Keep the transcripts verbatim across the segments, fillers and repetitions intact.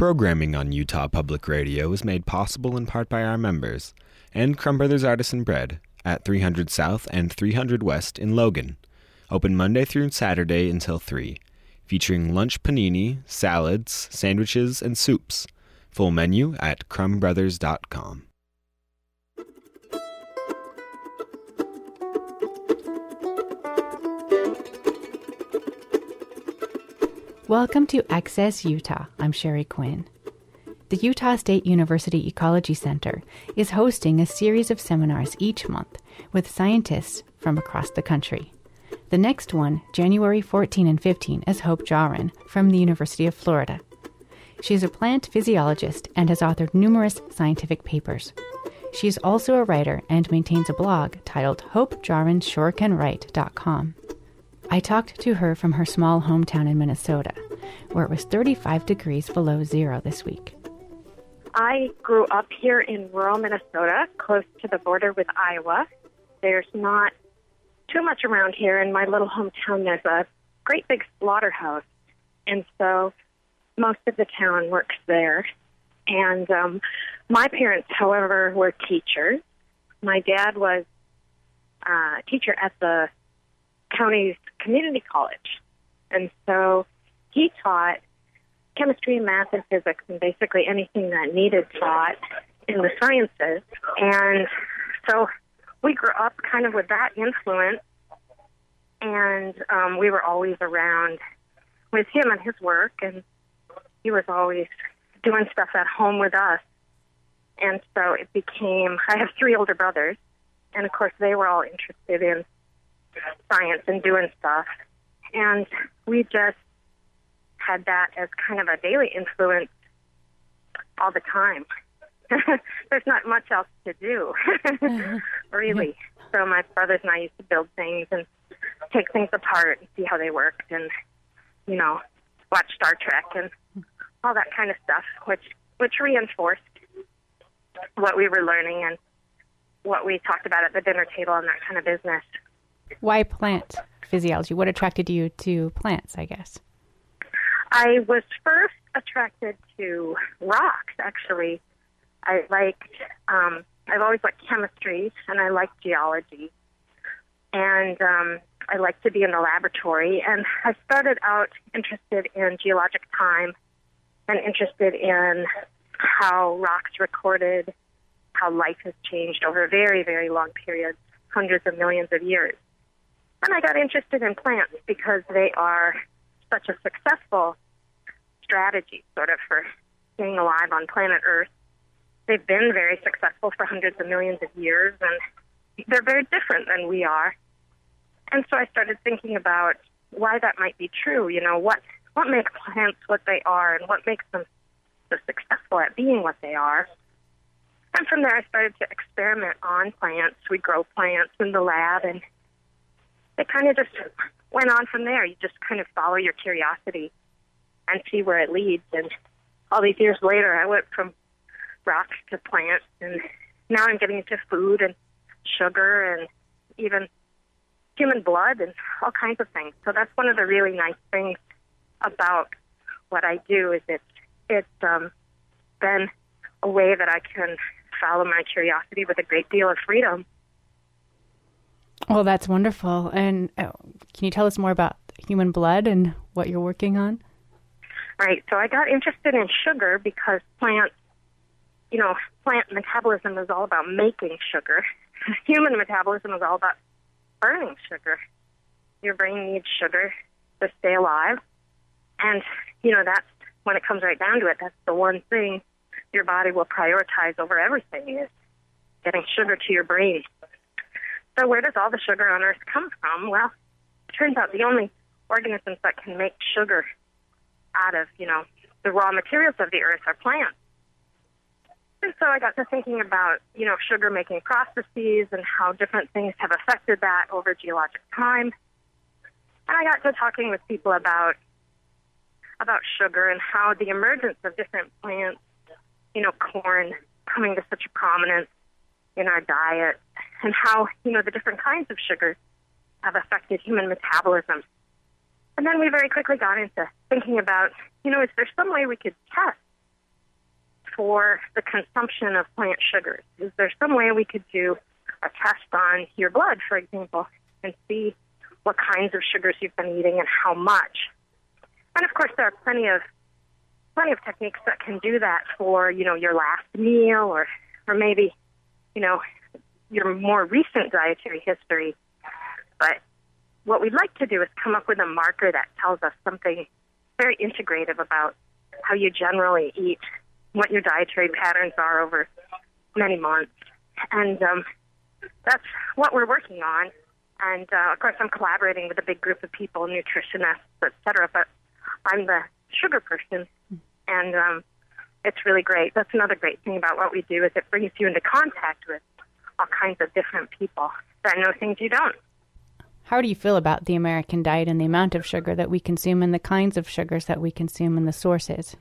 Programming on Utah Public Radio is made possible in part by our members and Crumb Brothers Artisan Bread at three hundred South and three hundred West in Logan, open Monday through Saturday until three, featuring lunch panini, salads, sandwiches, and soups. Full menu at crumb brothers dot com. Welcome to Access Utah. I'm Sherry Quinn. The Utah State University Ecology Center is hosting a series of seminars each month with scientists from across the country. The next one, January fourteenth and fifteenth, is Hope Jahren from the University of Florida. She's a plant physiologist and has authored numerous scientific papers. She's also a writer and maintains a blog titled Hope Jahren Sure Can Write dot com. I talked to her from her small hometown in Minnesota, where it was thirty-five degrees below zero this week. I grew up here in rural Minnesota, close to the border with Iowa. There's not too much around here. In my little hometown, there's a great big slaughterhouse, and so most of the town works there. And um, my parents, however, were teachers. My dad was uh, a teacher at the county's community college, and so he taught chemistry, math, and physics, and basically anything that needed taught in the sciences. And so we grew up kind of with that influence, and um, we were always around with him and his work, and he was always doing stuff at home with us. And so it became, I have three older brothers, and of course they were all interested in science and doing stuff, and we just had that as kind of a daily influence all the time. There's not much else to do, really. So my brothers and I used to build things and take things apart and see how they worked, and, you know, watch Star Trek and all that kind of stuff, which which reinforced what we were learning and what we talked about at the dinner table and that kind of business. Why plant physiology? What attracted you to plants, I guess? I was first attracted to rocks, actually. I liked, um, I've always liked chemistry, and I liked geology. And um, I liked to be in the laboratory. And I started out interested in geologic time and interested in how rocks recorded, how life has changed over very, very long periods, hundreds of millions of years. And I got interested in plants because they are such a successful strategy, sort of, for staying alive on planet Earth. They've been very successful for hundreds of millions of years, and they're very different than we are. And so I started thinking about why that might be true, you know, what, what makes plants what they are and what makes them so successful at being what they are. And from there I started to experiment on plants. We grow plants in the lab, and it kind of just went on from there. You just kind of follow your curiosity and see where it leads. And all these years later, I went from rocks to plants, and now I'm getting into food and sugar and even human blood and all kinds of things. So that's one of the really nice things about what I do, is it's, it's um, been a way that I can follow my curiosity with a great deal of freedom. Well, that's wonderful. And oh, can you tell us more about human blood and what you're working on? Right. So I got interested in sugar because plants, you know, plant metabolism is all about making sugar. Human metabolism is all about burning sugar. Your brain needs sugar to stay alive. And, you know, that's, when it comes right down to it, that's the one thing your body will prioritize over everything, is getting sugar to your brain. So where does all the sugar on Earth come from? Well, it turns out the only organisms that can make sugar out of, you know, the raw materials of the Earth are plants. And so I got to thinking about, you know, sugar-making processes and how different things have affected that over geologic time. And I got to talking with people about, about sugar and how the emergence of different plants, you know, corn coming to such a prominence in our diet, and how, you know, the different kinds of sugars have affected human metabolism. And then we very quickly got into thinking about, you know, is there some way we could test for the consumption of plant sugars? Is there some way we could do a test on your blood, for example, and see what kinds of sugars you've been eating and how much? And of course, there are plenty of plenty of techniques that can do that for, you know, your last meal or or maybe, you know, your more recent dietary history. But what we'd like to do is come up with a marker that tells us something very integrative about how you generally eat, what your dietary patterns are over many months. And um, that's what we're working on. And, uh, of course, I'm collaborating with a big group of people, nutritionists, et cetera, but I'm the sugar person, and um, it's really great. That's another great thing about what we do is it brings you into contact with all kinds of different people that know things you don't. How do you feel about the American diet and the amount of sugar that we consume and the kinds of sugars that we consume and the sources?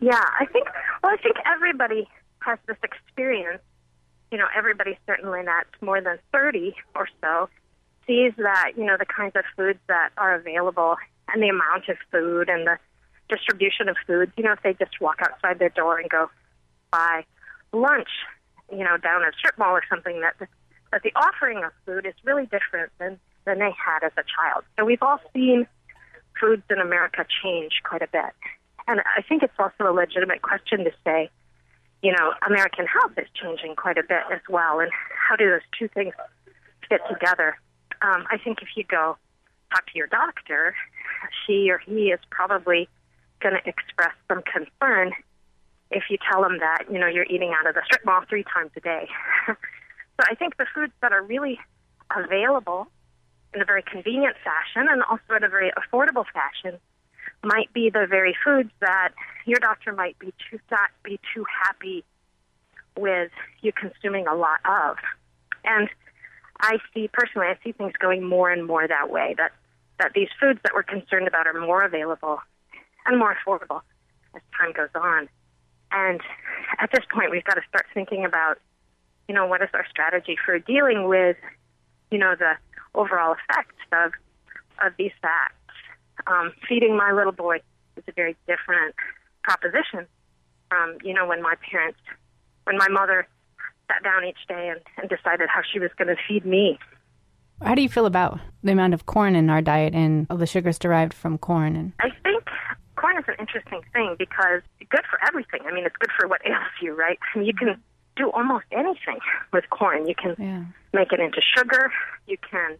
Yeah, I think, well, I think everybody has this experience. You know, everybody certainly that's more than thirty or so sees that, you know, the kinds of foods that are available and the amount of food and the distribution of foods. You know, if they just walk outside their door and go buy lunch, you know, down at a strip mall or something, that the, that the offering of food is really different than, than they had as a child. So we've all seen foods in America change quite a bit. And I think it's also a legitimate question to say, you know, American health is changing quite a bit as well, and how do those two things fit together? Um, I think if you go talk to your doctor, she or he is probably going to express some concern if you tell them that, you know, you're eating out of the strip mall three times a day. So I think the foods that are really available in a very convenient fashion and also in a very affordable fashion might be the very foods that your doctor might be too, not be too happy with you consuming a lot of. And I see, personally, I see things going more and more that way, that, that these foods that we're concerned about are more available and more affordable as time goes on. And at this point, we've got to start thinking about, you know, what is our strategy for dealing with, you know, the overall effects of, of these facts. Um, feeding my little boy is a very different proposition from, you know, when my parents, when my mother sat down each day and, and decided how she was going to feed me. How do you feel about the amount of corn in our diet and all the sugars derived from corn? And I think corn is an interesting thing because it's good for everything. I mean, it's good for what ails you, right? I mean, you can do almost anything with corn. You can yeah. make it into sugar. You can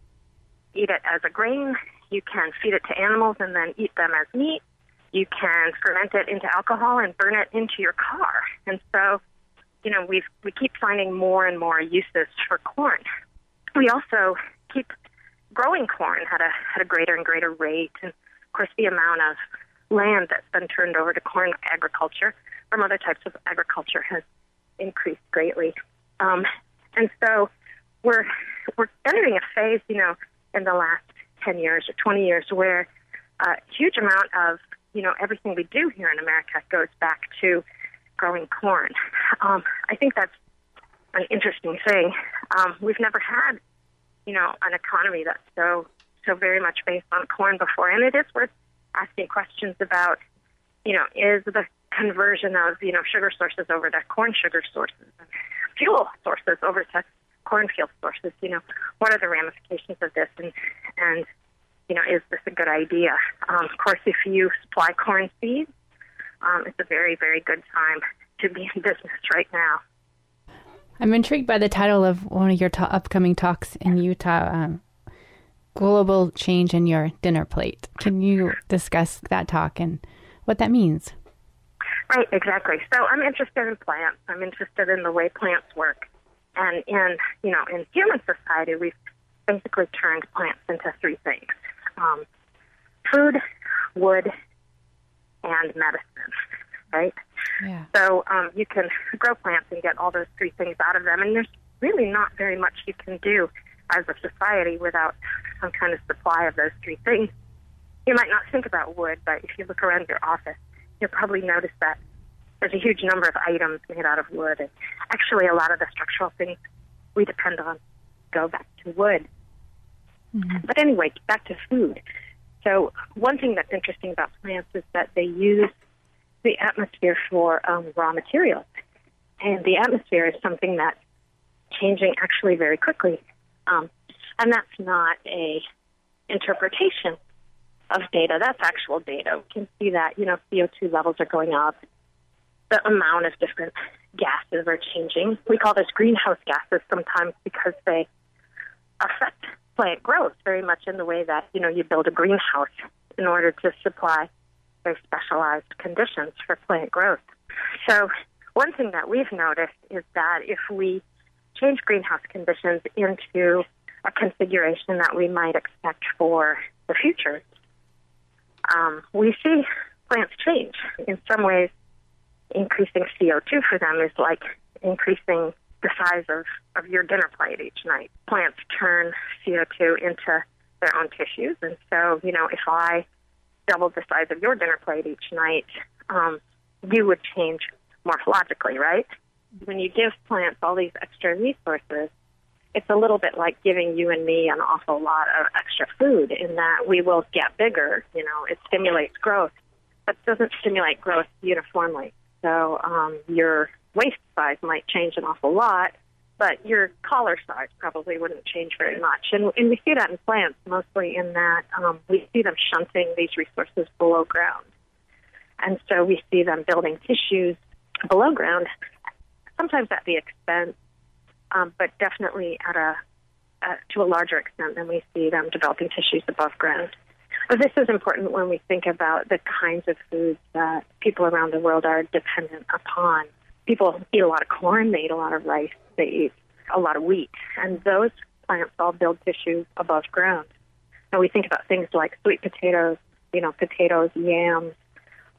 eat it as a grain. You can feed it to animals and then eat them as meat. You can ferment it into alcohol and burn it into your car. And so, you know, we we keep finding more and more uses for corn. We also keep growing corn at a at a greater and greater rate. And of course, the amount of land that's been turned over to corn agriculture from other types of agriculture has increased greatly. Um, and so, we're we're entering a phase, you know, in the last ten years or twenty years where a uh, huge amount of, you know, everything we do here in America goes back to growing corn. Um, I think that's an interesting thing. Um, we've never had, you know, an economy that's so, so very much based on corn before. And it is worth asking questions about, you know, is the conversion of, you know, sugar sources over to corn sugar sources, and fuel sources over to cornfield sources, you know, what are the ramifications of this, and, and you know, is this a good idea? Um, of course, if you supply corn seeds, um, it's a very, very good time to be in business right now. I'm intrigued by the title of one of your ta- upcoming talks in Utah, um, Global Change in Your Dinner Plate. Can you discuss that talk and what that means? Right, exactly. So I'm interested in plants. I'm interested in the way plants work. And in, you know, in human society, we've basically turned plants into three things: um, food, wood, and medicine, right? Yeah. So um, you can grow plants and get all those three things out of them, and there's really not very much you can do as a society without some kind of supply of those three things. You might not think about wood, but if you look around your office, you'll probably notice that there's a huge number of items made out of wood, and actually a lot of the structural things we depend on go back to wood. Mm-hmm. But anyway, back to food. So one thing that's interesting about plants is that they use the atmosphere for um, raw materials. And the atmosphere is something that's changing actually very quickly. Um, and that's not a interpretation of data. That's actual data. We can see that, you know, C O two levels are going up. The amount of different gases are changing. We call this greenhouse gases sometimes because they affect plant growth very much in the way that, you know, you build a greenhouse in order to supply very specialized conditions for plant growth. So one thing that we've noticed is that if we change greenhouse conditions into a configuration that we might expect for the future, um, we see plants change. In some ways, increasing C O two for them is like increasing the size of, of your dinner plate each night. Plants turn C O two into their own tissues. And so, you know, if I doubled the size of your dinner plate each night, um, you would change morphologically, right? When you give plants all these extra resources, it's a little bit like giving you and me an awful lot of extra food in that we will get bigger. You know, it stimulates growth, but doesn't stimulate growth uniformly. So um, your waist size might change an awful lot, but your collar size probably wouldn't change very much. And, and we see that in plants, mostly in that um, we see them shunting these resources below ground. And so we see them building tissues below ground, sometimes at the expense, um, but definitely at a uh, to a larger extent than we see them developing tissues above ground. But this is important when we think about the kinds of foods that people around the world are dependent upon. People eat a lot of corn, they eat a lot of rice, they eat a lot of wheat, and those plants all build tissue above ground. And we think about things like sweet potatoes, you know, potatoes, yams.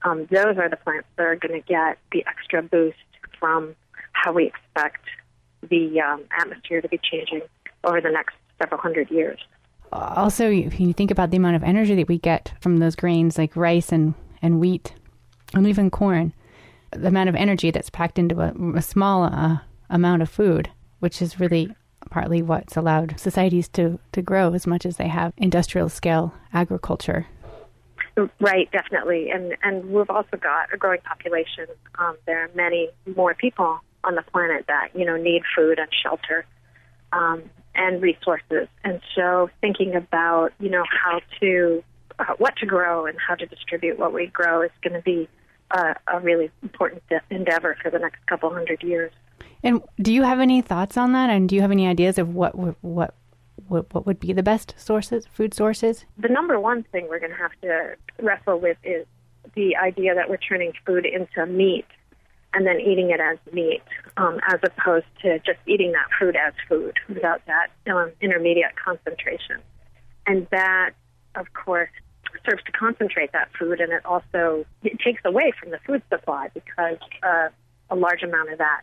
Um, those are the plants that are going to get the extra boost from how we expect the um, atmosphere to be changing over the next several hundred years. Also, if you think about the amount of energy that we get from those grains like rice and, and wheat and even corn, the amount of energy that's packed into a, a small uh, amount of food, which is really partly what's allowed societies to, to grow as much as they have industrial scale agriculture. Right, definitely. And, and we've also got a growing population. Um, there are many more people on the planet that, you know, need food and shelter. Um, and resources. And so thinking about, you know, how to, uh, what to grow and how to distribute what we grow is going to be uh, a really important de- endeavor for the next couple hundred years. And do you have any thoughts on that? And do you have any ideas of what w- what what, what would be the best sources, food sources? The number one thing we're going to have to wrestle with is the idea that we're turning food into meat and then eating it as meat, um, as opposed to just eating that food as food without that um, intermediate concentration. And that, of course, serves to concentrate that food, and it also it takes away from the food supply because uh, a large amount of that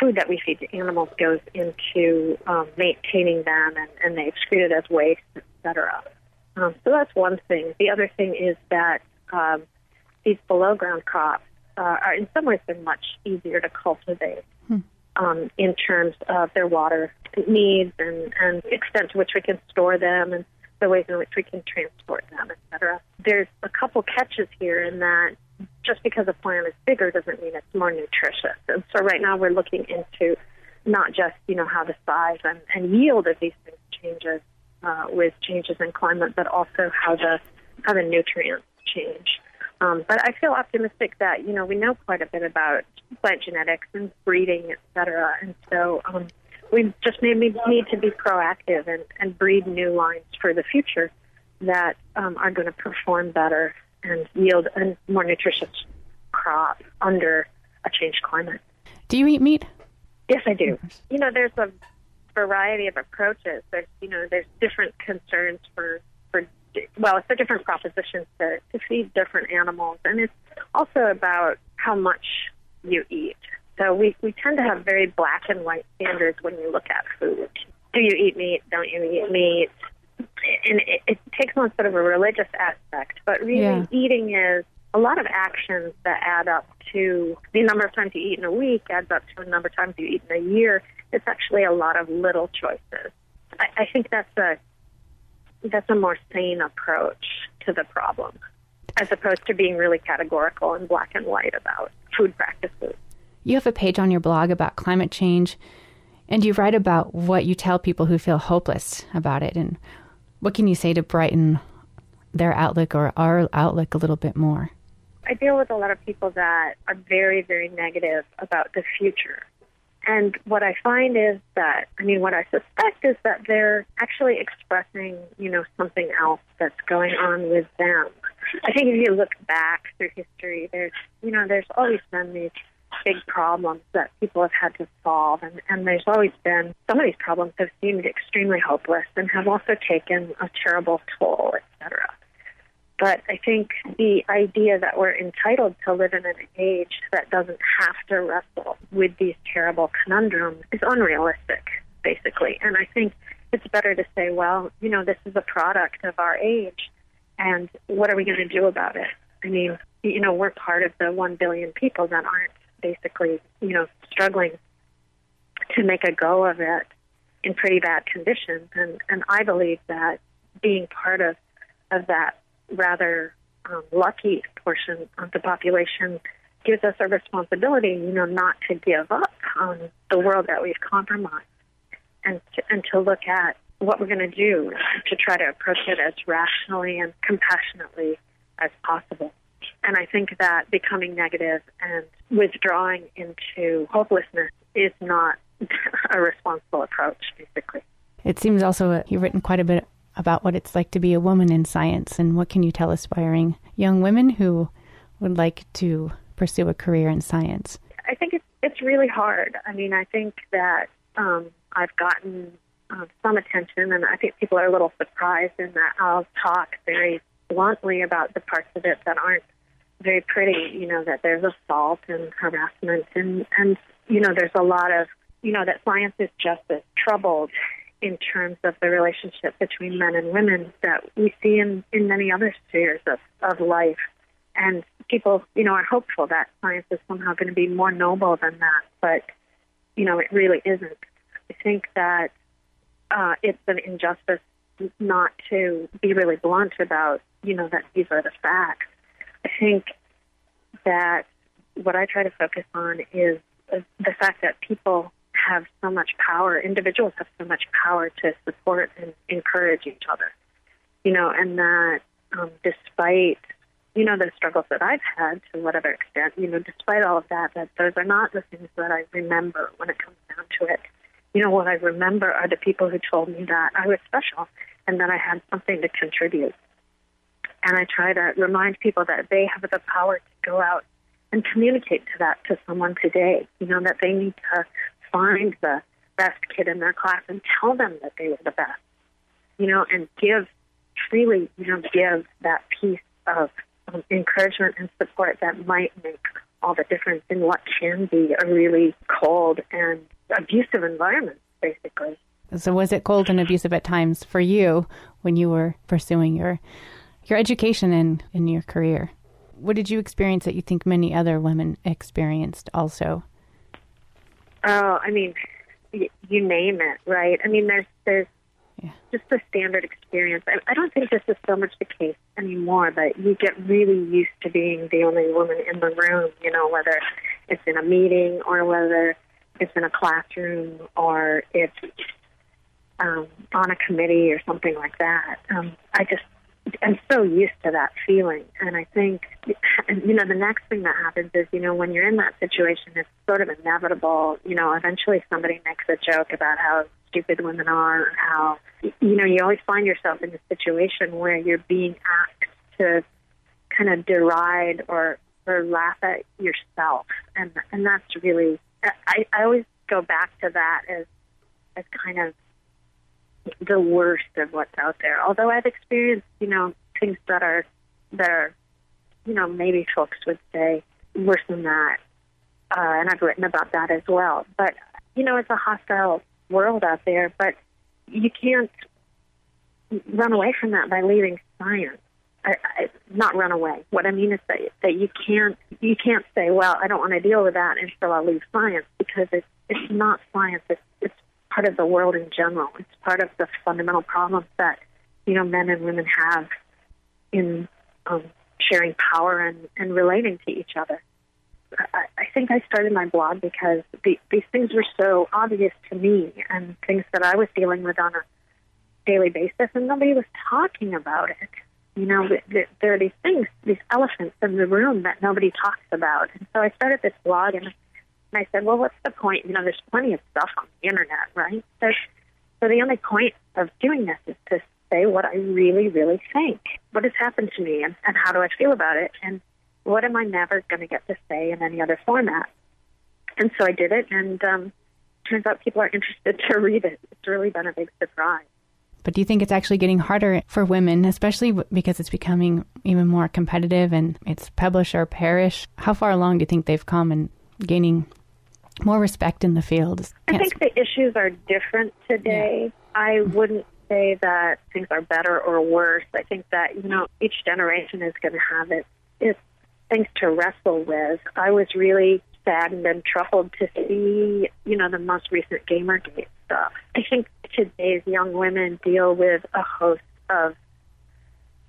food that we feed to animals goes into um, maintaining them, and, and they excrete it as waste, et cetera. Um, so that's one thing. The other thing is that um, these below-ground crops, Uh, are in some ways they're much easier to cultivate hmm. um, in terms of their water needs and, and extent to which we can store them and the ways in which we can transport them, et cetera. There's a couple catches here in that just because a plant is bigger doesn't mean it's more nutritious. And so right now we're looking into not just, you know, how the size and, and yield of these things changes uh, with changes in climate, but also how the how the nutrients change. Um, but I feel optimistic that, you know, we know quite a bit about plant genetics and breeding, et cetera. And so um, we just maybe need to be proactive and, and breed new lines for the future that um, are going to perform better and yield a more nutritious crop under a changed climate. Do you eat meat? Yes, I do. You know, there's a variety of approaches. There's, you know, there's different concerns for Well, it's a different proposition to, to feed different animals, and it's also about how much you eat. So we, we tend to have very black and white standards when you look at food. Do you eat meat? Don't you eat meat? And it, it takes on sort of a religious aspect, but really yeah. eating is a lot of actions that add up to the number of times you eat in a week, adds up to the number of times you eat in a year. It's actually a lot of little choices. I, I think that's a That's a more sane approach to the problem. as opposed to being really categorical and black and white about food practices. You have a page on your blog about climate change, and you write about what you tell people who feel hopeless about it. And what can you say to brighten their outlook or our outlook a little bit more? I deal with a lot of people that are very, very negative about the future. And what I find is that, I mean, what I suspect is that they're actually expressing, you know, something else that's going on with them. I think if you look back through history, there's, you know, there's always been these big problems that people have had to solve, and, and there's always been, some of these problems have seemed extremely hopeless and have also taken a terrible toll, et cetera. But I think the idea that we're entitled to live in an age that doesn't have to wrestle with these terrible conundrums is unrealistic, basically. And I think it's better to say, well, you know, this is a product of our age, and what are we going to do about it? I mean, you know, we're part of the one billion people that aren't basically, you know, struggling to make a go of it in pretty bad conditions. And, and I believe that being part of, of that rather um, lucky portion of the population gives us a responsibility, you know, not to give up on the world that we've compromised, and to, and to look at what we're going to do to try to approach it as rationally and compassionately as possible. And I think that becoming negative and withdrawing into hopelessness is not a responsible approach, basically. It seems also that you've written quite a bit about what it's like to be a woman in science, and what can you tell aspiring young women who would like to pursue a career in science? I think it's, it's really hard. I mean, I think that um, I've gotten uh, some attention, and I think people are a little surprised in that I'll talk very bluntly about the parts of it that aren't very pretty, you know, that there's assault and harassment, and, and you know, there's a lot of, you know, that science is just as troubled in terms of the relationship between men and women that we see in, in many other spheres of, of life. And people, you know, are hopeful that science is somehow going to be more noble than that, but, you know, it really isn't. I think that uh, it's an injustice not to be really blunt about, you know, that these are the facts. I think that what I try to focus on is the fact that people have so much power, individuals have so much power to support and encourage each other, you know, and that um, despite, you know, the struggles that I've had to whatever extent, you know, despite all of that, that those are not the things that I remember when it comes down to it. You know, what I remember are the people who told me that I was special and that I had something to contribute. And I try to remind people that they have the power to go out and communicate to that to someone today, you know, that they need to find the best kid in their class and tell them that they were the best, you know, and give, freely, you know, give that piece of um, encouragement and support that might make all the difference in what can be a really cold and abusive environment, basically. So was it cold and abusive at times for you when you were pursuing your your education and in your career? What did you experience that you think many other women experienced also? Oh, I mean, y- you name it, right? I mean, there's there's yeah. just the standard experience. I, I don't think this is so much the case anymore, but you get really used to being the only woman in the room, you know, whether it's in a meeting or whether it's in a classroom or it's um, on a committee or something like that. Um, I just, I'm so used to that feeling. And I think, you know, the next thing that happens is, you know, when you're in that situation, it's sort of inevitable. You know, eventually somebody makes a joke about how stupid women are, or how, you know, you always find yourself in a situation where you're being asked to kind of deride or, or laugh at yourself. And and that's really, I, I always go back to that as as kind of the worst of what's out there. Although I've experienced, you know, things that are, that are, you know, maybe folks would say worse than that. Uh, and I've written about that as well. But, you know, it's a hostile world out there, but you can't run away from that by leaving science. I, I, not run away. What I mean is that, that you can't, you can't say, well, I don't want to deal with that, and so I'll leave science, because it's, it's not science. It's, it's part of the world in general. It's part of the fundamental problems that, you know, men and women have in um, sharing power and, and relating to each other. I, I think I started my blog because the, these things were so obvious to me and things that I was dealing with on a daily basis, and nobody was talking about it. You know, th- th- there are these things, these elephants in the room that nobody talks about. And so I started this blog, and, and I said, well, what's the point? You know, there's plenty of stuff on the Internet, right? So, so the only point of doing this is to say what I really, really think. What has happened to me, and, and how do I feel about it? And what am I never going to get to say in any other format? And so I did it, and um, turns out people are interested to read it. It's really been a big surprise. But do you think it's actually getting harder for women, especially because it's becoming even more competitive and it's publish or perish? How far along do you think they've come in gaining more respect in the field? I think the issues are different today. Yeah. I mm-hmm. wouldn't say that things are better or worse. I think that, you know, each generation is going to have its, its things to wrestle with. I was really saddened and troubled to see, you know, the most recent Gamergate stuff. I think today's young women deal with a host of,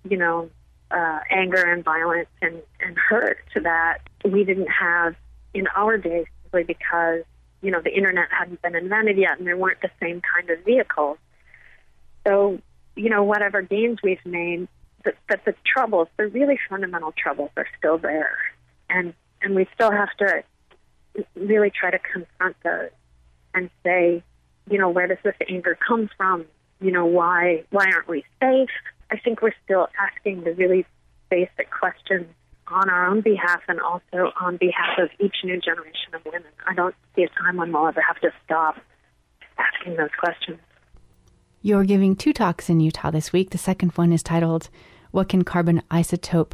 you know, uh, anger and violence and, and hurt that we didn't have in our day simply because, you know, the Internet hadn't been invented yet and there weren't the same kind of vehicles. So, you know, whatever gains we've made, but, but the troubles, the really fundamental troubles are still there. And, and we still have to really try to confront those and say, you know, where does this anger come from? You know, why why aren't we safe? I think we're still asking the really basic questions on our own behalf and also on behalf of each new generation of women. I don't see a time when we'll ever have to stop asking those questions. You're giving two talks in Utah this week. The second one is titled, What Can Carbon Isotope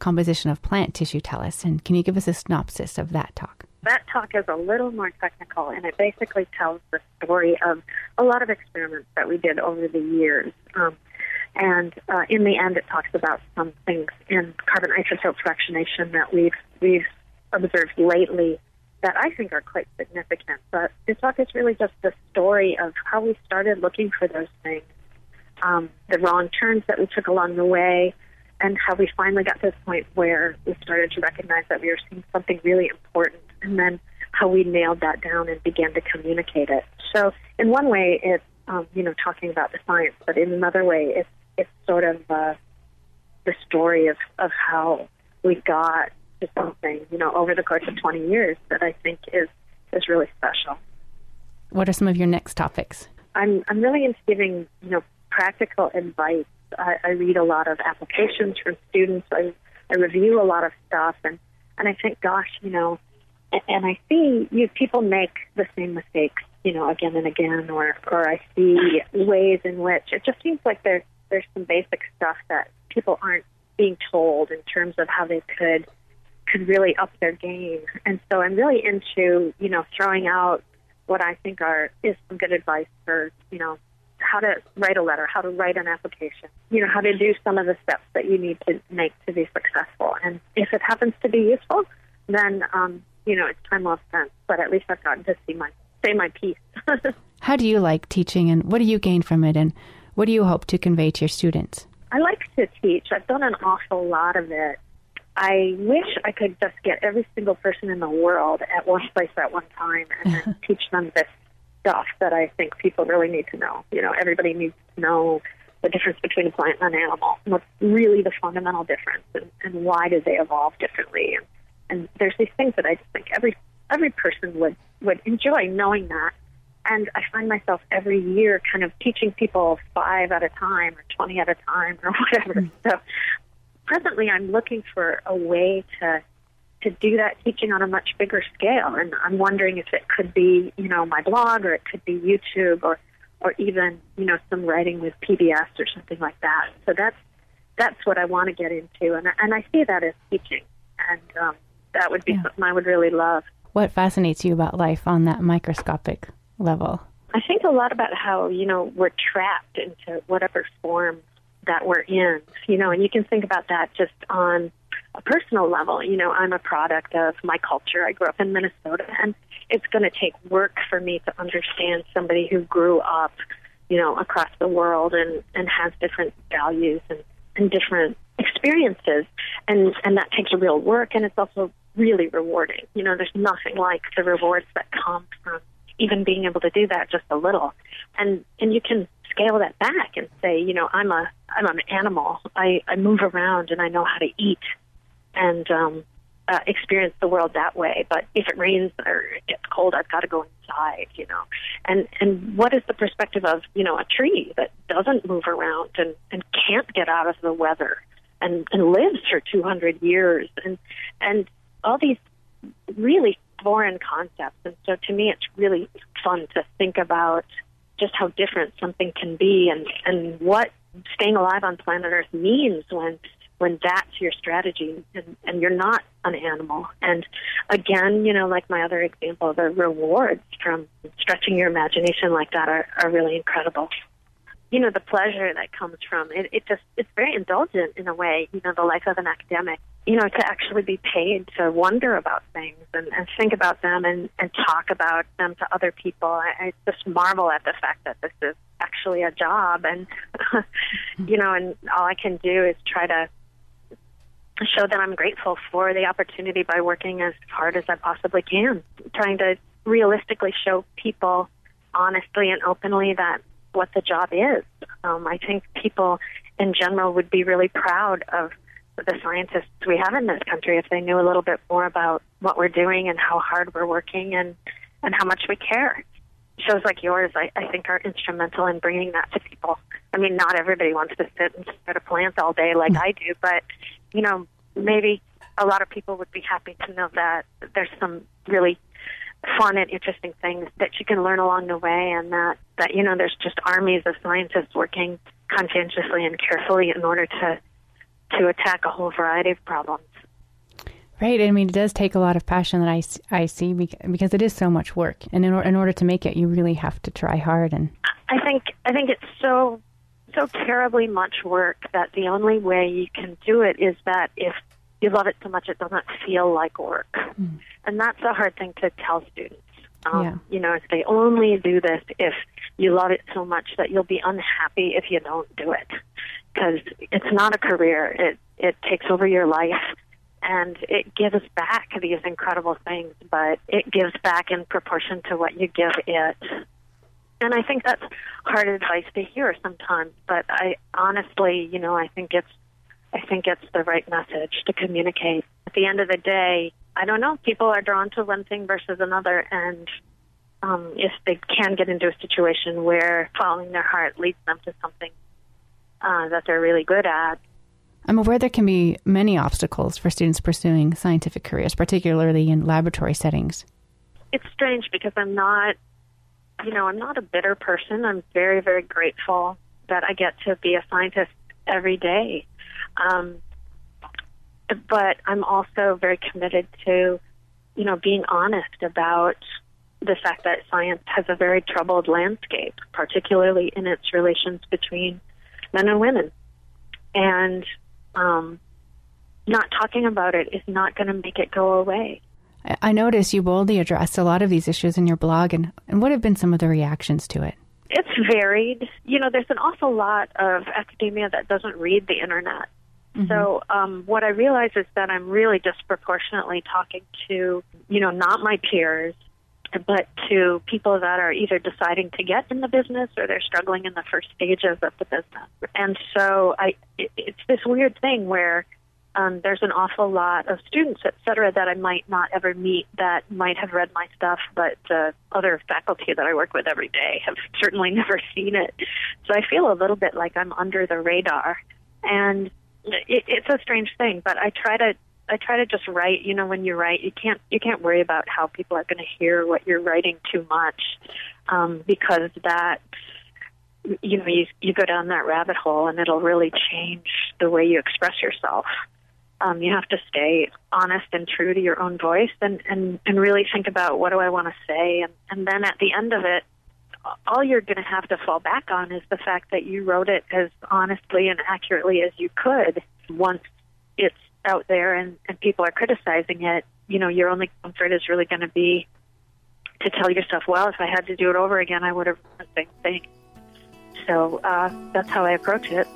Composition of Plant Tissue Tell Us? And can you give us a synopsis of that talk? That talk is a little more technical, and it basically tells the story of a lot of experiments that we did over the years. Um, and uh, in the end, it talks about some things in carbon isotope fractionation that we've we've observed lately that I think are quite significant. But this talk is really just the story of how we started looking for those things, um, the wrong turns that we took along the way, and how we finally got to this point where we started to recognize that we were seeing something really important, and then how we nailed that down and began to communicate it. So in one way, it's, um, you know, talking about the science, but in another way, it's it's sort of uh, the story of, of how we got to something, you know, over the course of twenty years that I think is, is really special. What are some of your next topics? I'm I'm really into giving, you know, practical advice. I, I read a lot of applications from students. I, I review a lot of stuff, and, and I think, gosh, you know, and, and I see you people make the same mistakes, you know, again and again, or, or I see ways in which it just seems like there's there's some basic stuff that people aren't being told in terms of how they could could really up their game. And so I'm really into, you know, throwing out what I think are is some good advice for, you know, how to write a letter, how to write an application, you know, how to do some of the steps that you need to make to be successful. And if it happens to be useful, then, um, you know, it's time well spent. But at least I've gotten to see my, say my piece. How do you like teaching, and what do you gain from it, and what do you hope to convey to your students? I like to teach. I've done an awful lot of it. I wish I could just get every single person in the world at one place at one time and then teach them this stuff that I think people really need to know. You know, everybody needs to know the difference between a plant and an animal. What's really the fundamental difference, and, and why do they evolve differently? And, and there's these things that I just think every every person would, would enjoy knowing that. And I find myself every year kind of teaching people five at a time or twenty at a time or whatever. Mm-hmm. So presently I'm looking for a way to to do that teaching on a much bigger scale. And I'm wondering if it could be, you know, my blog, or it could be YouTube, or, or even, you know, some writing with P B S or something like that. So that's, that's what I want to get into. And, and I see that as teaching. And um, that would be yeah. something I would really love. What fascinates you about life on that microscopic level? I think a lot about how, you know, we're trapped into whatever form that we're in, you know, and you can think about that just on a personal level. You know, I'm a product of my culture. I grew up in Minnesota, and it's going to take work for me to understand somebody who grew up, you know, across the world and, and has different values and, and different experiences experiences, and, and that takes real work, and it's also really rewarding. You know, there's nothing like the rewards that come from even being able to do that just a little. And and you can scale that back and say, you know, I'm a I'm an animal. I, I move around and I know how to eat and um, uh, experience the world that way. But if it rains or it gets cold, I've got to go inside, you know. And and what is the perspective of, you know, a tree that doesn't move around and, and can't get out of the weather and, and lives for two hundred years and and all these really foreign concepts. And so to me, it's really fun to think about just how different something can be and, and what staying alive on planet Earth means when when that's your strategy and, and you're not an animal. And again, you know, like my other example, the rewards from stretching your imagination like that are, are really incredible. You know, the pleasure that comes from it, it just, it's very indulgent in a way, you know, the life of an academic. You know, to actually be paid to wonder about things and, and think about them and, and talk about them to other people. I, I just marvel at the fact that this is actually a job. And, you know, and all I can do is try to show that I'm grateful for the opportunity by working as hard as I possibly can, trying to realistically show people honestly and openly that what the job is. Um, I think people in general would be really proud of the scientists we have in this country if they knew a little bit more about what we're doing and how hard we're working and, and how much we care. Shows like yours, I, I think, are instrumental in bringing that to people. I mean, not everybody wants to sit and stare at a plant all day like I do, but, you know, maybe a lot of people would be happy to know that there's some really fun and interesting things that you can learn along the way and that, that you know, there's just armies of scientists working conscientiously and carefully in order to to attack a whole variety of problems. Right. I mean, it does take a lot of passion that I, I see because it is so much work. And in, or, in order to make it, you really have to try hard. And I think I think it's so, so terribly much work that the only way you can do it is that if you love it so much, it doesn't feel like work. Mm. And that's a hard thing to tell students. Um, yeah. You know, if they only do this, if you love it so much that you'll be unhappy if you don't do it. Because it's not a career. It it takes over your life, and it gives back these incredible things, but it gives back in proportion to what you give it. And I think that's hard advice to hear sometimes, but I honestly, you know, I think it's I think it's the right message to communicate. At the end of the day, I don't know, people are drawn to one thing versus another, and um, if they can get into a situation where following their heart leads them to something Uh, that they're really good at. I'm aware there can be many obstacles for students pursuing scientific careers, particularly in laboratory settings. It's strange because I'm not, you know, I'm not a bitter person. I'm very, very grateful that I get to be a scientist every day. Um, but I'm also very committed to, you know, being honest about the fact that science has a very troubled landscape, particularly in its relations between men and women, and um, not talking about it is not going to make it go away. I notice you boldly addressed a lot of these issues in your blog, and, and what have been some of the reactions to it? It's varied. You know, there's an awful lot of academia that doesn't read the internet. Mm-hmm. So um, what I realize is that I'm really disproportionately talking to, you know, not my peers, but to people that are either deciding to get in the business or they're struggling in the first stages of the business. And so I, it, it's this weird thing where um, there's an awful lot of students, et cetera, that I might not ever meet that might have read my stuff, but uh, other faculty that I work with every day have certainly never seen it. So I feel a little bit like I'm under the radar. And it, it's a strange thing, but I try to I try to just write, you know, when you write, you can't you can't worry about how people are going to hear what you're writing too much um, because that, you know, you, you go down that rabbit hole and it'll really change the way you express yourself. Um, you have to stay honest and true to your own voice and, and, and really think about what do I want to say. And, and then at the end of it, all you're going to have to fall back on is the fact that you wrote it as honestly and accurately as you could once it's out there and, and people are criticizing it. You know, your only comfort is really going to be to tell yourself, well, if I had to do it over again, I would have done the same thing. So uh, that's how I approach it.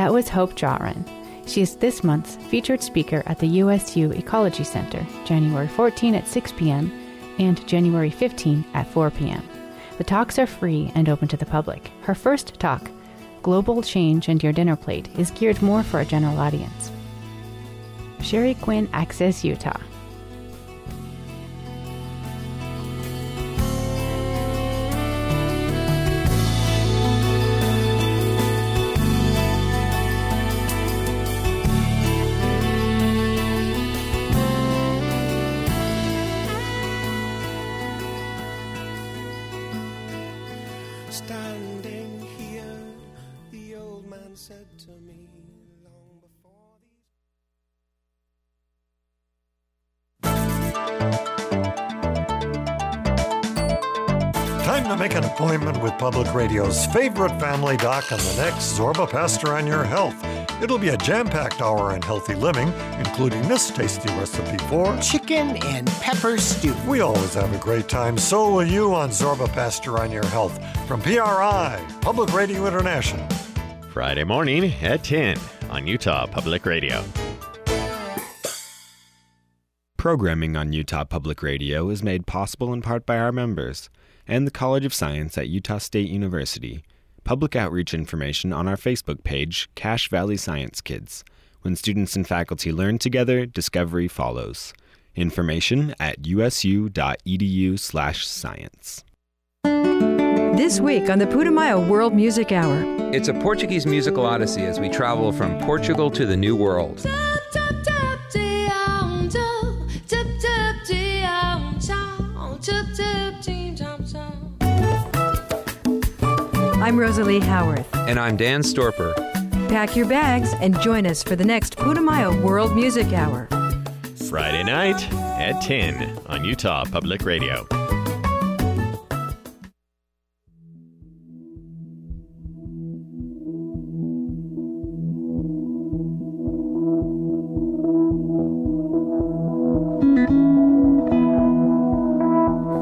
That was Hope Jahren. She is this month's featured speaker at the U S U Ecology Center, January fourteenth at six p.m. and January fifteenth at four p.m. The talks are free and open to the public. Her first talk, Global Change and Your Dinner Plate, is geared more for a general audience. Sherry Quinn, Access Utah. Public Radio's favorite family doc and the next Zorba Pastor on your health. It'll be a jam-packed hour in healthy living, including this tasty recipe for chicken and pepper stew. We always have a great time. So will you on Zorba Pastor on your health from P R I, Public Radio International. Friday morning at ten on Utah Public Radio. Programming on Utah Public Radio is made possible in part by our members and the College of Science at Utah State University. Public outreach information on our Facebook page, Cache Valley Science Kids. When students and faculty learn together, discovery follows. Information at usu.edu slash science. This week on the Putumayo World Music Hour. It's a Portuguese musical odyssey as we travel from Portugal to the New World. I'm Rosalie Howarth. And I'm Dan Storper. Pack your bags and join us for the next Putumayo World Music Hour. Friday night at ten on Utah Public Radio.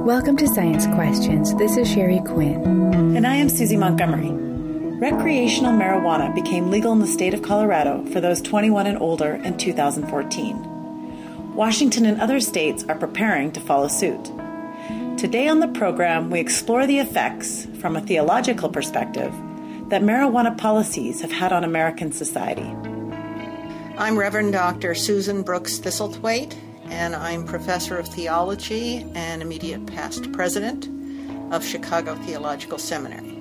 Welcome to Science Questions. This is Sherry Quinn. And I am Susie Montgomery. Recreational marijuana became legal in the state of Colorado for those twenty-one and older in two thousand fourteen. Washington and other states are preparing to follow suit. Today on the program, we explore the effects, from a theological perspective, that marijuana policies have had on American society. I'm Reverend Doctor Susan Brooks Thistlethwaite, and I'm professor of theology and immediate past president of Chicago Theological Seminary.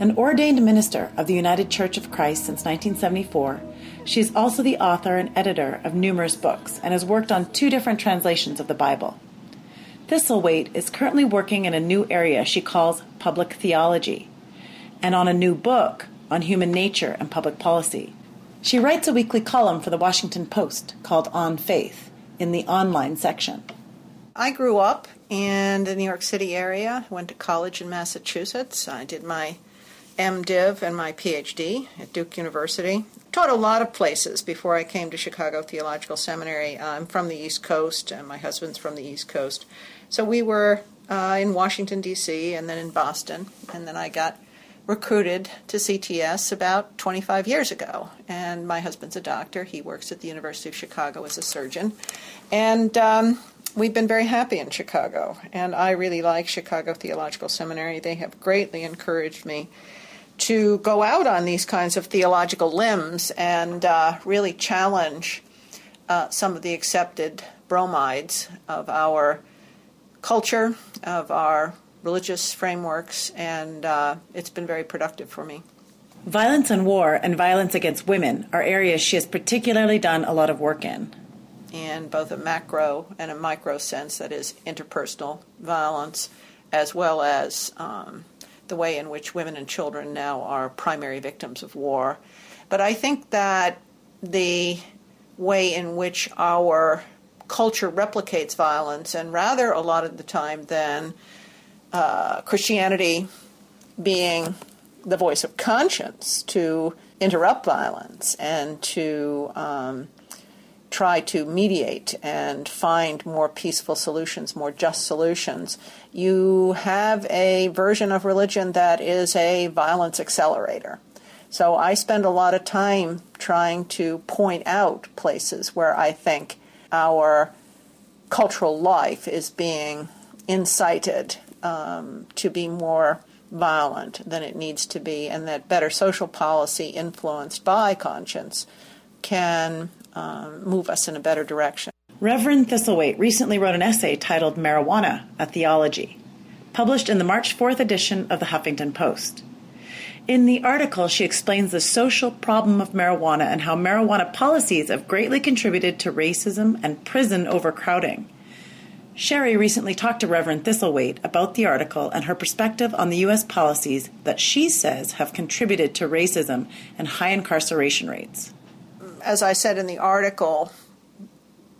An ordained minister of the United Church of Christ since nineteen seventy-four, she is also the author and editor of numerous books and has worked on two different translations of the Bible. Thistlethwaite is currently working in a new area she calls public theology, and on a new book on human nature and public policy. She writes a weekly column for the Washington Post called On Faith, in the online section. I grew up in the New York City area, went to college in Massachusetts. I did my MDiv and my PhD at Duke University. Taught a lot of places before I came to Chicago Theological Seminary. I'm from the East Coast, and my husband's from the East Coast. So we were uh, in Washington, D C, and then in Boston, and then I got recruited to C T S about twenty-five years ago. And my husband's a doctor. He works at the University of Chicago as a surgeon. And um, we've been very happy in Chicago. And I really like Chicago Theological Seminary. They have greatly encouraged me to go out on these kinds of theological limbs and uh, really challenge uh, some of the accepted bromides of our culture, of our religious frameworks, and uh, it's been very productive for me. Violence and war and violence against women are areas she has particularly done a lot of work in. In both a macro and a micro sense, that is interpersonal violence, as well as um, the way in which women and children now are primary victims of war. But I think that the way in which our culture replicates violence, and rather a lot of the time than Uh, Christianity being the voice of conscience to interrupt violence and to um, try to mediate and find more peaceful solutions, more just solutions, you have a version of religion that is a violence accelerator, So I spend a lot of time trying to point out places where I think our cultural life is being incited um, to be more violent than it needs to be, and that better social policy influenced by conscience can um, move us in a better direction. Reverend Thistlethwaite recently wrote an essay titled Marijuana, a Theology, published in the March fourth edition of the Huffington Post. In the article, she explains the social problem of marijuana and how marijuana policies have greatly contributed to racism and prison overcrowding. Sherry recently talked to Reverend Thistlethwaite about the article and her perspective on the U S policies that she says have contributed to racism and high incarceration rates. As I said in the article,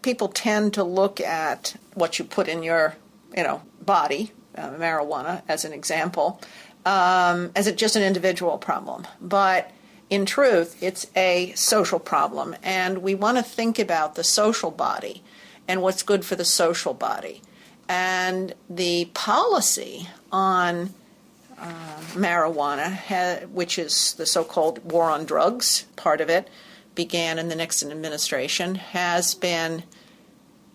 people tend to look at what you put in your, you know, body, uh, marijuana as an example, um, as a, just an individual problem. But in truth, it's a social problem, and we want to think about the social body and what's good for the social body. And the policy on uh, marijuana, ha- which is the so-called war on drugs part of it, began in the Nixon administration, has been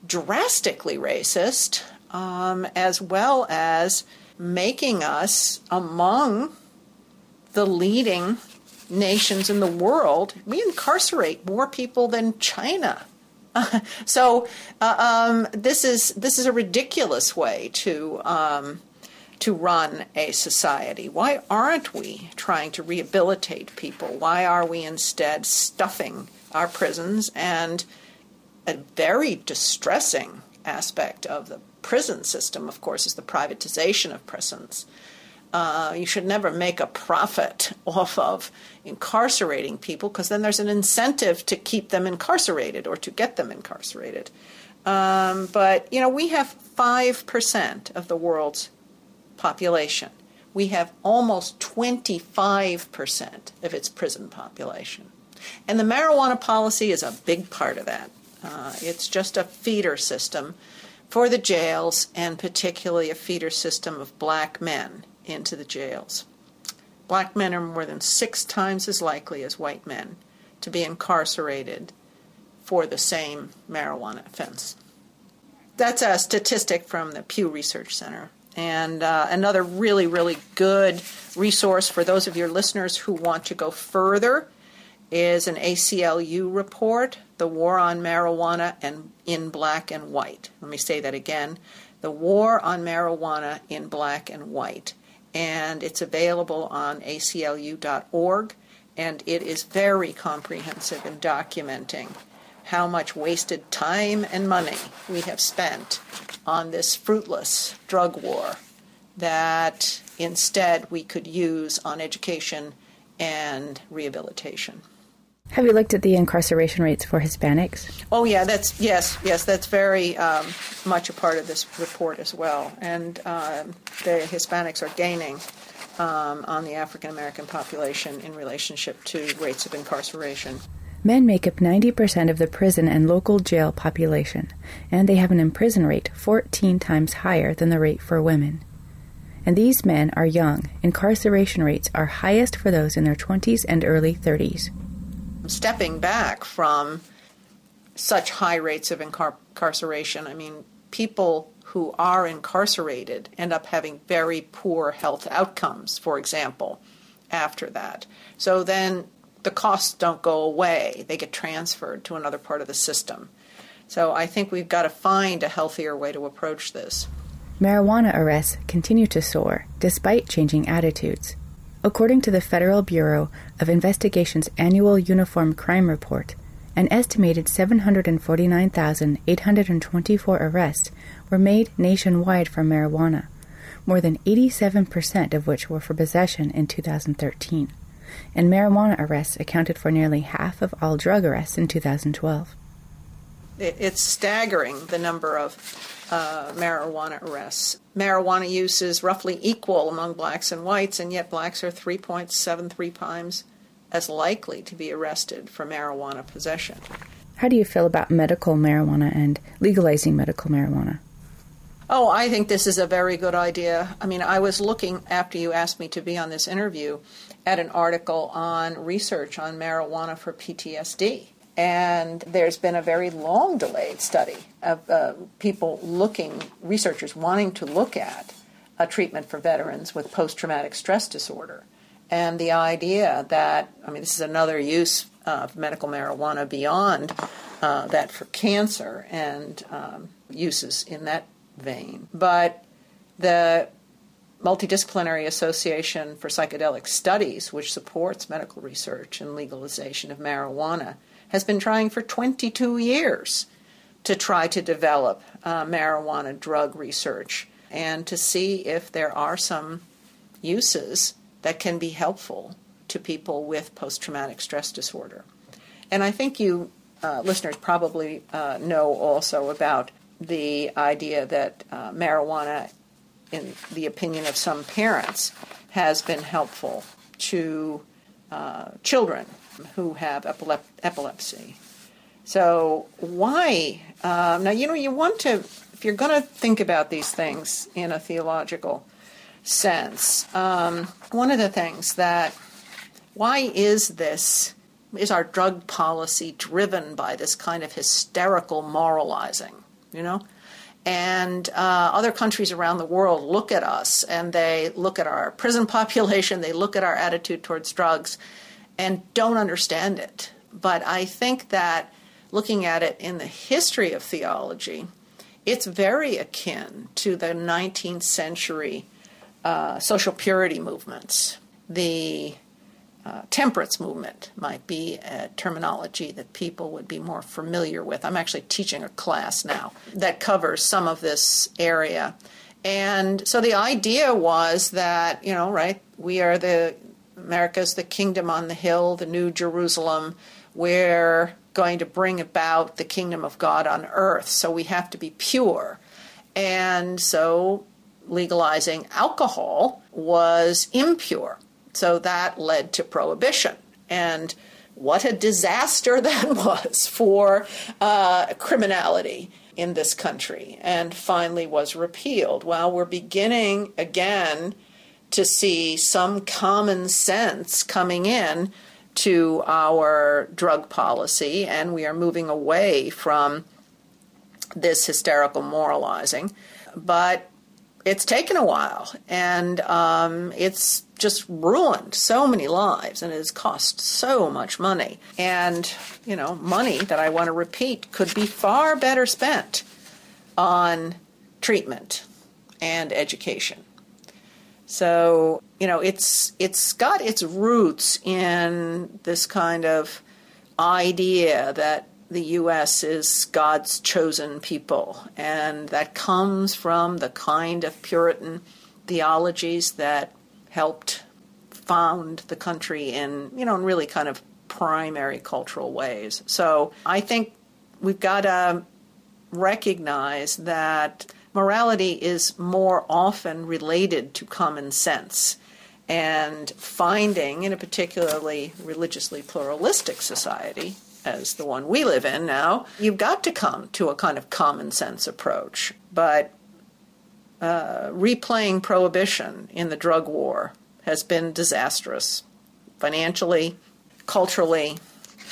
drastically racist, um, as well as making us among the leading nations in the world. We incarcerate more people than China. Uh, so uh, um, this is this is a ridiculous way to um, to run a society. Why aren't we trying to rehabilitate people? Why are we instead stuffing our prisons? And a very distressing aspect of the prison system, of course, is the privatization of prisons. Uh, you should never make a profit off of incarcerating people, because then there's an incentive to keep them incarcerated or to get them incarcerated. Um, but, you know, we have five percent of the world's population. We have almost twenty-five percent of its prison population. And the marijuana policy is a big part of that. Uh, it's just a feeder system for the jails, and particularly a feeder system of black men into the jails. Black men are more than six times as likely as white men to be incarcerated for the same marijuana offense. That's a statistic from the Pew Research Center. And uh, another really, really good resource for those of your listeners who want to go further is an A C L U report, The War on Marijuana and in Black and White. Let me say that again. The War on Marijuana in Black and White. And it's available on A C L U dot org, and it is very comprehensive in documenting how much wasted time and money we have spent on this fruitless drug war that instead we could use on education and rehabilitation. Have you looked at the incarceration rates for Hispanics? Oh, yeah, that's yes, yes, that's very um, much a part of this report as well. And uh, the Hispanics are gaining um, on the African-American population in relationship to rates of incarceration. Men make up ninety percent of the prison and local jail population, and they have an imprison rate fourteen times higher than the rate for women. And these men are young. Incarceration rates are highest for those in their twenties and early thirties. Stepping back from such high rates of incar- incarceration, I mean, people who are incarcerated end up having very poor health outcomes, for example, after that. So then the costs don't go away. They get transferred to another part of the system. So I think we've got to find a healthier way to approach this. Marijuana arrests continue to soar, despite changing attitudes. According to the Federal Bureau of Investigation's annual Uniform Crime Report, an estimated seven hundred forty-nine thousand eight hundred twenty-four arrests were made nationwide for marijuana, more than eighty-seven percent of which were for possession in two thousand thirteen. And marijuana arrests accounted for nearly half of all drug arrests in two thousand twelve. It's staggering, the number of uh, marijuana arrests. Marijuana use is roughly equal among blacks and whites, and yet blacks are three point seven three times as likely to be arrested for marijuana possession. How do you feel about medical marijuana and legalizing medical marijuana? Oh, I think this is a very good idea. I mean, I was looking, after you asked me to be on this interview, at an article on research on marijuana for P T S D. And there's been a very long delayed study of uh, people looking, researchers wanting to look at a treatment for veterans with post-traumatic stress disorder. And the idea that, I mean, this is another use of medical marijuana beyond uh, that for cancer and um, uses in that vein. But the Multidisciplinary Association for Psychedelic Studies, which supports medical research and legalization of marijuana, has been trying for twenty-two years to try to develop uh, marijuana drug research and to see if there are some uses that can be helpful to people with post-traumatic stress disorder. And I think you uh, listeners probably uh, know also about the idea that uh, marijuana, in the opinion of some parents, has been helpful to uh, children who have epilep- epilepsy. So why? Uh, now, you know, you want to, if you're going to think about these things in a theological sense, um, one of the things that, why is this, is our drug policy driven by this kind of hysterical moralizing? You know, and uh, other countries around the world look at us, and they look at our prison population, they look at our attitude towards drugs, and don't understand it. But I think that looking at it in the history of theology, it's very akin to the nineteenth century uh, social purity movements. The Uh, temperance movement might be a terminology that people would be more familiar with. I'm actually teaching a class now that covers some of this area. And so the idea was that, you know, right, we are the, America's the kingdom on the hill, the new Jerusalem. We're going to bring about the kingdom of God on earth. So we have to be pure. And so legalizing alcohol was impure. So that led to prohibition, and what a disaster that was for uh, criminality in this country, and finally was repealed. Well, we're beginning again to see some common sense coming in to our drug policy, and we are moving away from this hysterical moralizing, but it's taken a while, and um, it's just ruined so many lives, and it has cost so much money. And, you know, money that I want to repeat could be far better spent on treatment and education. So, you know, it's it's got its roots in this kind of idea that the U S is God's chosen people, and that comes from the kind of Puritan theologies that helped found the country in, you know, in really kind of primary cultural ways. So I think we've got to recognize that morality is more often related to common sense, and finding in a particularly religiously pluralistic society as the one we live in now, you've got to come to a kind of common sense approach. But uh, replaying prohibition in the drug war has been disastrous, financially, culturally,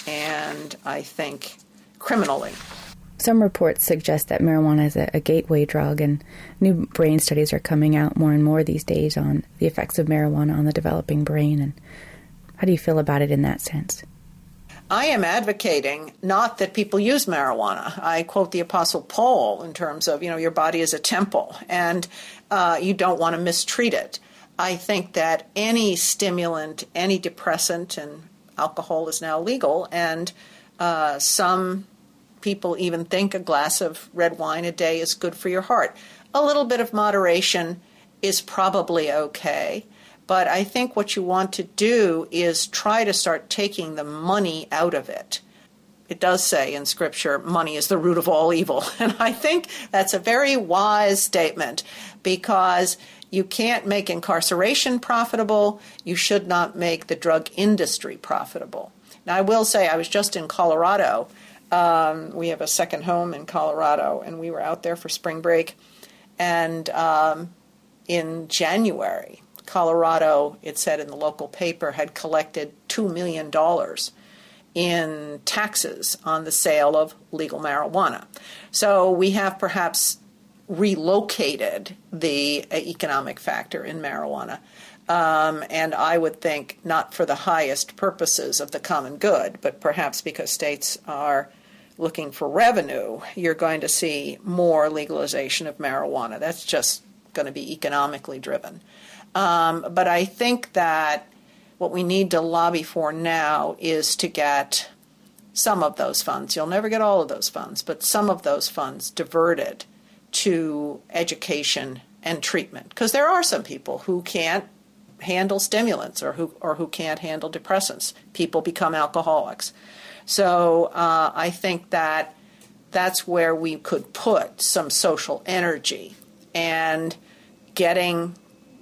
and I think criminally. Some reports suggest that marijuana is a, a gateway drug, and new brain studies are coming out more and more these days on the effects of marijuana on the developing brain. And how do you feel about it in that sense? I am advocating not that people use marijuana. I quote the Apostle Paul in terms of, you know, your body is a temple, and uh, you don't want to mistreat it. I think that any stimulant, any depressant, and alcohol is now legal, and uh, some people even think a glass of red wine a day is good for your heart. A little bit of moderation is probably okay. But I think what you want to do is try to start taking the money out of it. It does say in Scripture, money is the root of all evil. And I think that's a very wise statement, because you can't make incarceration profitable. You should not make the drug industry profitable. Now, I will say I was just in Colorado. Um, we have a second home in Colorado, and we were out there for spring break. And um, in January, Colorado, it said in the local paper, had collected two million dollars in taxes on the sale of legal marijuana. So we have perhaps relocated the economic factor in marijuana. Um, and I would think not for the highest purposes of the common good, but perhaps because states are looking for revenue, you're going to see more legalization of marijuana. That's just going to be economically driven. Um, but I think that what we need to lobby for now is to get some of those funds, you'll never get all of those funds, but some of those funds diverted to education and treatment. Because there are some people who can't handle stimulants or who or who can't handle depressants. People become alcoholics. So uh, I think that that's where we could put some social energy, and getting,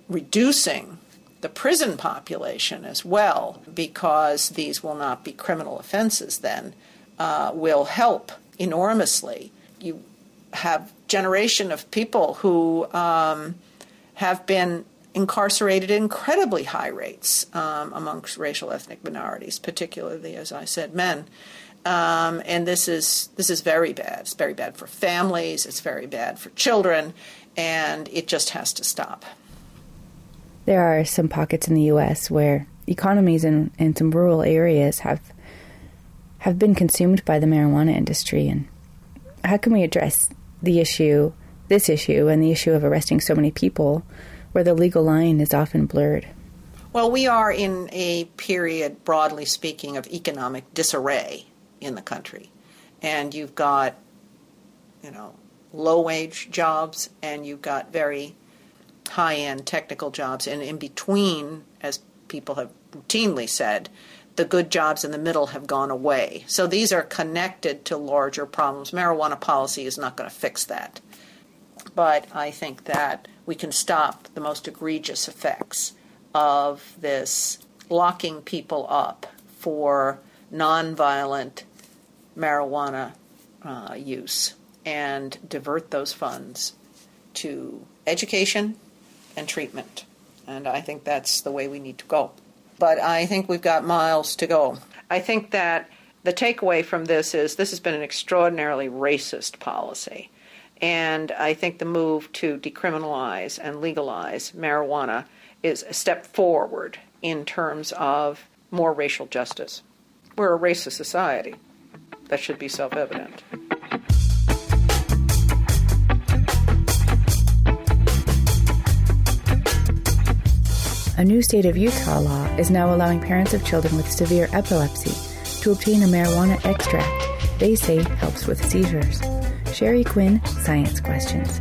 reducing the prison population as well, because these will not be criminal offenses then, uh, will help enormously. You have generation of people who um, have been incarcerated at incredibly high rates um, amongst racial ethnic minorities, particularly, as I said, men. Um, and this is this is very bad. It's very bad for families. It's very bad for children. And it just has to stop. There are some pockets in the U S where economies in, in some rural areas have have been consumed by the marijuana industry. And how can we address the issue, this issue, and the issue of arresting so many people where the legal line is often blurred? Well, we are in a period, broadly speaking, of economic disarray in the country. And you've got, you know, low-wage jobs, and you've got very high-end technical jobs, and in between, as people have routinely said, the good jobs in the middle have gone away. So these are connected to larger problems. Marijuana policy is not going to fix that. But I think that we can stop the most egregious effects of this locking people up for nonviolent marijuana uh, use, and divert those funds to education and treatment. And I think that's the way we need to go. But I think we've got miles to go. I think that the takeaway from this is this has been an extraordinarily racist policy. And I think the move to decriminalize and legalize marijuana is a step forward in terms of more racial justice. We're a racist society. That should be self-evident. A new state of Utah law is now allowing parents of children with severe epilepsy to obtain a marijuana extract they say helps with seizures. Sherry Quinn, Science Questions.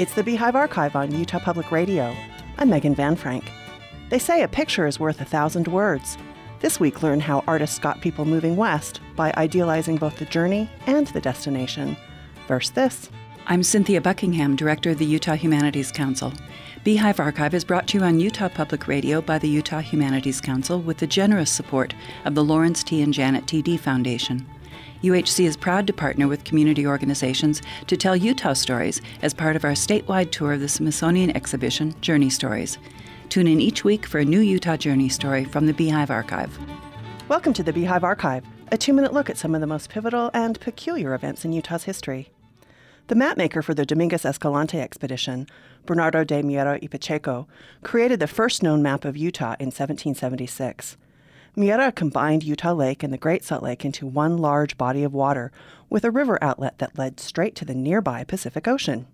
It's the Beehive Archive on Utah Public Radio. I'm Megan Van Frank. They say a picture is worth a thousand words. This week, learn how artists got people moving west by idealizing both the journey and the destination. First, this. I'm Cynthia Buckingham, Director of the Utah Humanities Council. Beehive Archive is brought to you on Utah Public Radio by the Utah Humanities Council with the generous support of the Lawrence T. and Janet T D. Foundation. U H C is proud to partner with community organizations to tell Utah stories as part of our statewide tour of the Smithsonian exhibition, Journey Stories. Tune in each week for a new Utah Journey story from the Beehive Archive. Welcome to the Beehive Archive, a two-minute look at some of the most pivotal and peculiar events in Utah's history. The mapmaker for the Dominguez Escalante expedition, Bernardo de Miera y Pacheco, created the first known map of Utah in seventeen seventy-six. Miera combined Utah Lake and the Great Salt Lake into one large body of water with a river outlet that led straight to the nearby Pacific Ocean.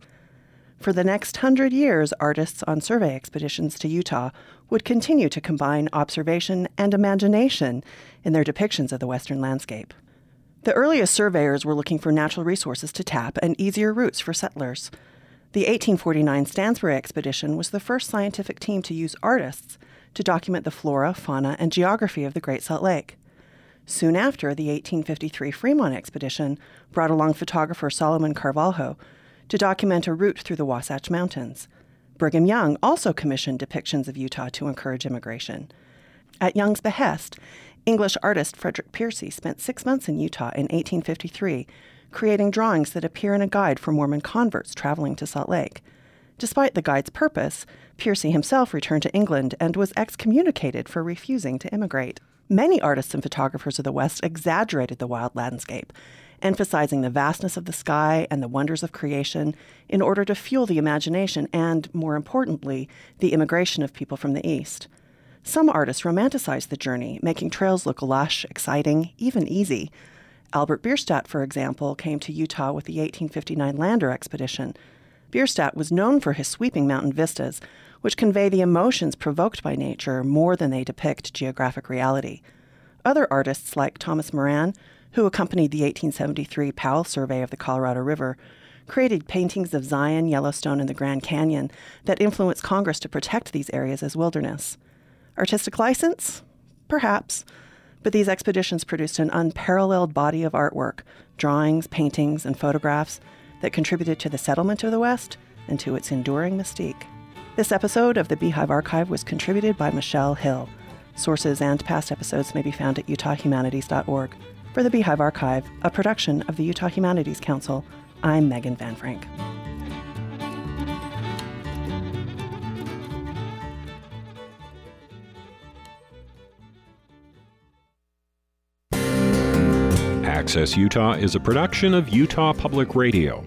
For the next hundred years, artists on survey expeditions to Utah would continue to combine observation and imagination in their depictions of the Western landscape. The earliest surveyors were looking for natural resources to tap and easier routes for settlers. The eighteen forty-nine Stansbury expedition was the first scientific team to use artists to document the flora, fauna, and geography of the Great Salt Lake. Soon after, the eighteen fifty-three Fremont expedition brought along photographer Solomon Carvalho to document a route through the Wasatch Mountains. Brigham Young also commissioned depictions of Utah to encourage immigration. At Young's behest, English artist Frederick Piercy spent six months in Utah in eighteen fifty-three, creating drawings that appear in a guide for Mormon converts traveling to Salt Lake. Despite the guide's purpose, Piercy himself returned to England and was excommunicated for refusing to immigrate. Many artists and photographers of the West exaggerated the wild landscape, emphasizing the vastness of the sky and the wonders of creation in order to fuel the imagination and, more importantly, the immigration of people from the East. Some artists romanticized the journey, making trails look lush, exciting, even easy. Albert Bierstadt, for example, came to Utah with the eighteen fifty-nine Lander Expedition. Bierstadt was known for his sweeping mountain vistas, which convey the emotions provoked by nature more than they depict geographic reality. Other artists like Thomas Moran, who accompanied the eighteen seventy-three Powell Survey of the Colorado River, created paintings of Zion, Yellowstone, and the Grand Canyon that influenced Congress to protect these areas as wilderness. Artistic license? Perhaps. But these expeditions produced an unparalleled body of artwork, drawings, paintings, and photographs that contributed to the settlement of the West and to its enduring mystique. This episode of the Beehive Archive was contributed by Michelle Hill. Sources and past episodes may be found at utah humanities dot org. For the Beehive Archive, a production of the Utah Humanities Council, I'm Megan Van Frank. Access Utah is a production of Utah Public Radio.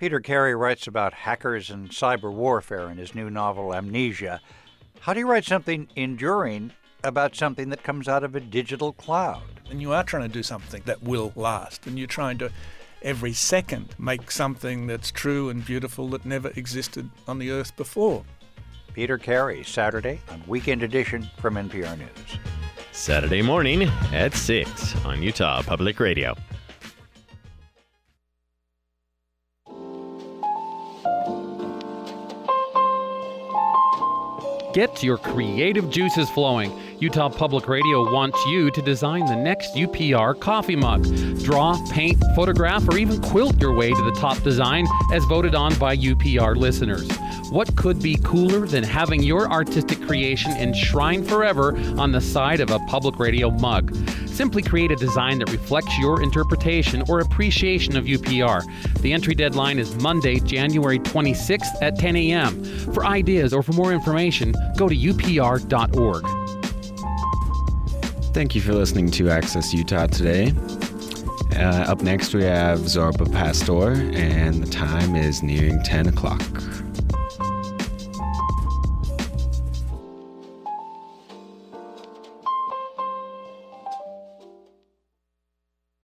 Peter Carey writes about hackers and cyber warfare in his new novel, Amnesia. How do you write something enduring about something that comes out of a digital cloud? And you are trying to do something that will last, and you're trying to, every second, make something that's true and beautiful that never existed on the earth before. Peter Carey, Saturday on Weekend Edition from N P R News. Saturday morning at six on Utah Public Radio. Get your creative juices flowing. Utah Public Radio wants you to design the next U P R coffee mug. Draw, paint, photograph, or even quilt your way to the top design as voted on by U P R listeners. What could be cooler than having your artistic creation enshrined forever on the side of a public radio mug? Simply create a design that reflects your interpretation or appreciation of U P R. The entry deadline is Monday, January twenty-sixth at ten a.m. For ideas or for more information, go to u p r dot org. Thank you for listening to Access Utah today. Uh, up next we have Zorba Pastor, and the time is nearing ten o'clock.